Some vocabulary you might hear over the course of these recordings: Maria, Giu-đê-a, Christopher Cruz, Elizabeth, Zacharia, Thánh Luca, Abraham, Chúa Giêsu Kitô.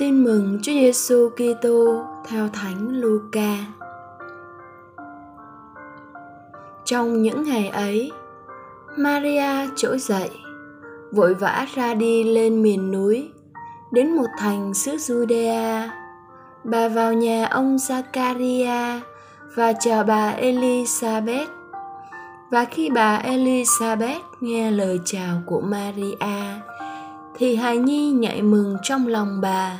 Tin mừng Chúa Giêsu Kitô theo Thánh Luca. Trong những ngày ấy, Maria trỗi dậy, vội vã ra đi lên miền núi, đến một thành xứ Giu-đê-a. Bà vào nhà ông Zacharia và chào bà Elizabeth. Và khi bà Elizabeth nghe lời chào của Maria, thì hài nhi nhảy mừng trong lòng bà,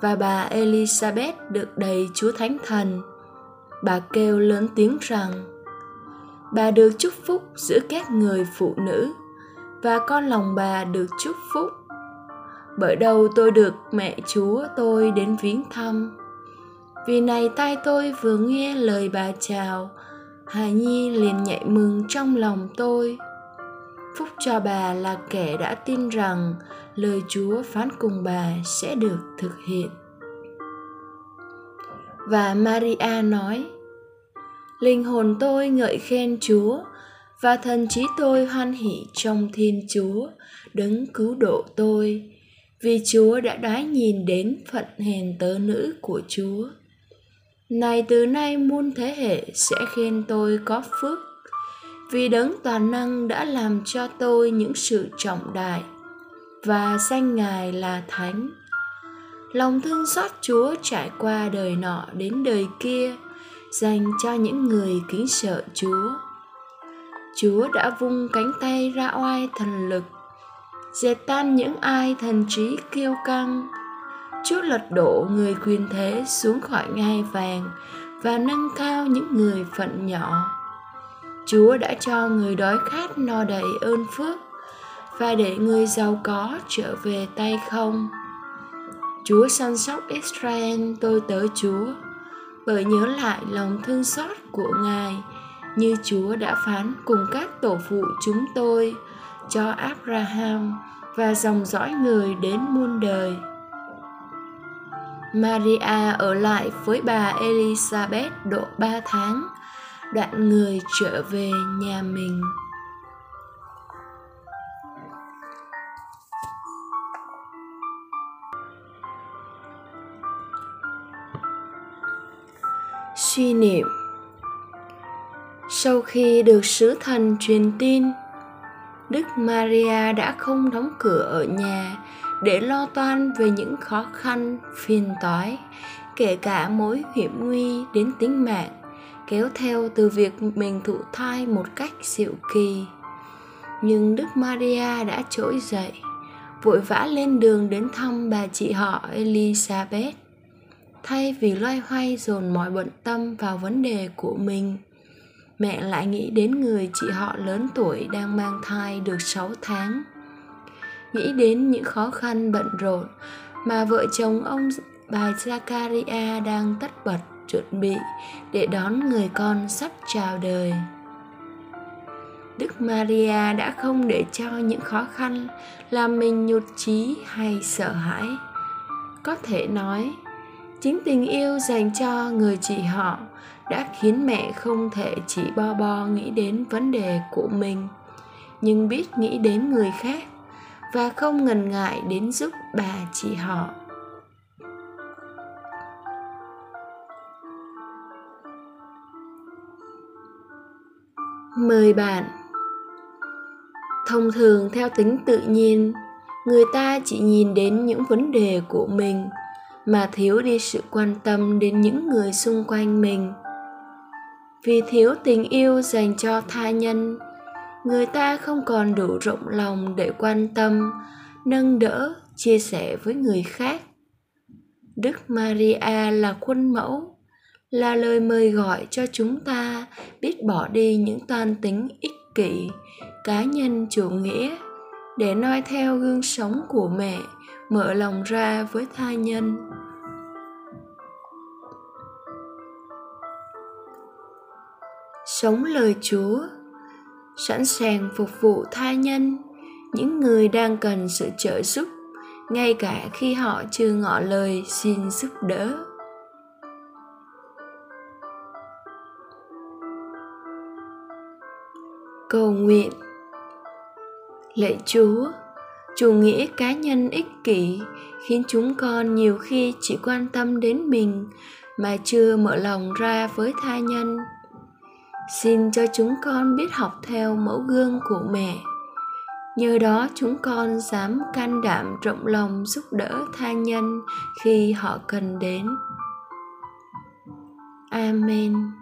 và bà Elizabeth được đầy Chúa Thánh Thần. Bà kêu lớn tiếng rằng: Bà được chúc phúc giữa các người phụ nữ, và con lòng bà được chúc phúc. Bởi đầu tôi được mẹ Chúa tôi đến viếng thăm. Vì này tai tôi vừa nghe lời bà chào, hài nhi liền nhảy mừng trong lòng tôi. Phúc cho bà là kẻ đã tin rằng lời Chúa phán cùng bà sẽ được thực hiện. Và Maria nói: Linh hồn tôi ngợi khen Chúa, và thần trí tôi hoan hỷ trong Thiên Chúa, Đấng cứu độ tôi, vì Chúa đã đái nhìn đến phận hèn tớ nữ của Chúa. Này từ nay muôn thế hệ sẽ khen tôi có phước, vì Đấng toàn năng đã làm cho tôi những sự trọng đại, và danh Ngài là Thánh. Lòng thương xót Chúa trải qua đời nọ đến đời kia, dành cho những người kính sợ Chúa. Chúa đã vung cánh tay ra oai thần lực, dẹp tan những ai thần trí kiêu căng. Chúa lật đổ người quyền thế xuống khỏi ngai vàng, và nâng cao những người phận nhỏ. Chúa đã cho người đói khát no đầy ơn phước, và để người giàu có trở về tay không. Chúa săn sóc Israel tôi tớ Chúa, bởi nhớ lại lòng thương xót của Ngài, như Chúa đã phán cùng các tổ phụ chúng tôi, cho Abraham và dòng dõi người đến muôn đời. Maria ở lại với bà Elizabeth độ 3 tháng, đoạn người trở về nhà mình. Suy niệm. Sau khi được sứ thần truyền tin, Đức Maria đã không đóng cửa ở nhà để lo toan về những khó khăn, phiền toái, kể cả mối hiểm nguy đến tính mạng kéo theo từ việc mình thụ thai một cách diệu kỳ. Nhưng Đức Maria đã trỗi dậy, vội vã lên đường đến thăm bà chị họ Elizabeth. Thay vì loay hoay dồn mọi bận tâm vào vấn đề của mình, mẹ lại nghĩ đến người chị họ lớn tuổi đang mang thai được 6 tháng. Nghĩ đến những khó khăn bận rộn mà vợ chồng ông bà Zacharia đang tất bật chuẩn bị để đón người con sắp chào đời. Đức Maria đã không để cho những khó khăn làm mình nhụt chí hay sợ hãi. Có thể nói, chính tình yêu dành cho người chị họ đã khiến mẹ không thể chỉ bo bo nghĩ đến vấn đề của mình, nhưng biết nghĩ đến người khác và không ngần ngại đến giúp bà chị họ. Mời bạn. Thông thường theo tính tự nhiên, người ta chỉ nhìn đến những vấn đề của mình mà thiếu đi sự quan tâm đến những người xung quanh mình. Vì thiếu tình yêu dành cho tha nhân, người ta không còn đủ rộng lòng để quan tâm, nâng đỡ, chia sẻ với người khác. Đức Maria là khuôn mẫu, là lời mời gọi cho chúng ta biết bỏ đi những toan tính ích kỷ, cá nhân chủ nghĩa, để noi theo gương sống của mẹ, mở lòng ra với tha nhân. Sống lời Chúa, sẵn sàng phục vụ tha nhân, những người đang cần sự trợ giúp, ngay cả khi họ chưa ngỏ lời xin giúp đỡ. Cầu nguyện. Lạy Chúa, Chủ nghĩa cá nhân ích kỷ khiến chúng con nhiều khi chỉ quan tâm đến mình mà chưa mở lòng ra với tha nhân. Xin cho chúng con biết học theo mẫu gương của mẹ. Nhờ đó chúng con dám can đảm rộng lòng giúp đỡ tha nhân khi họ cần đến. Amen.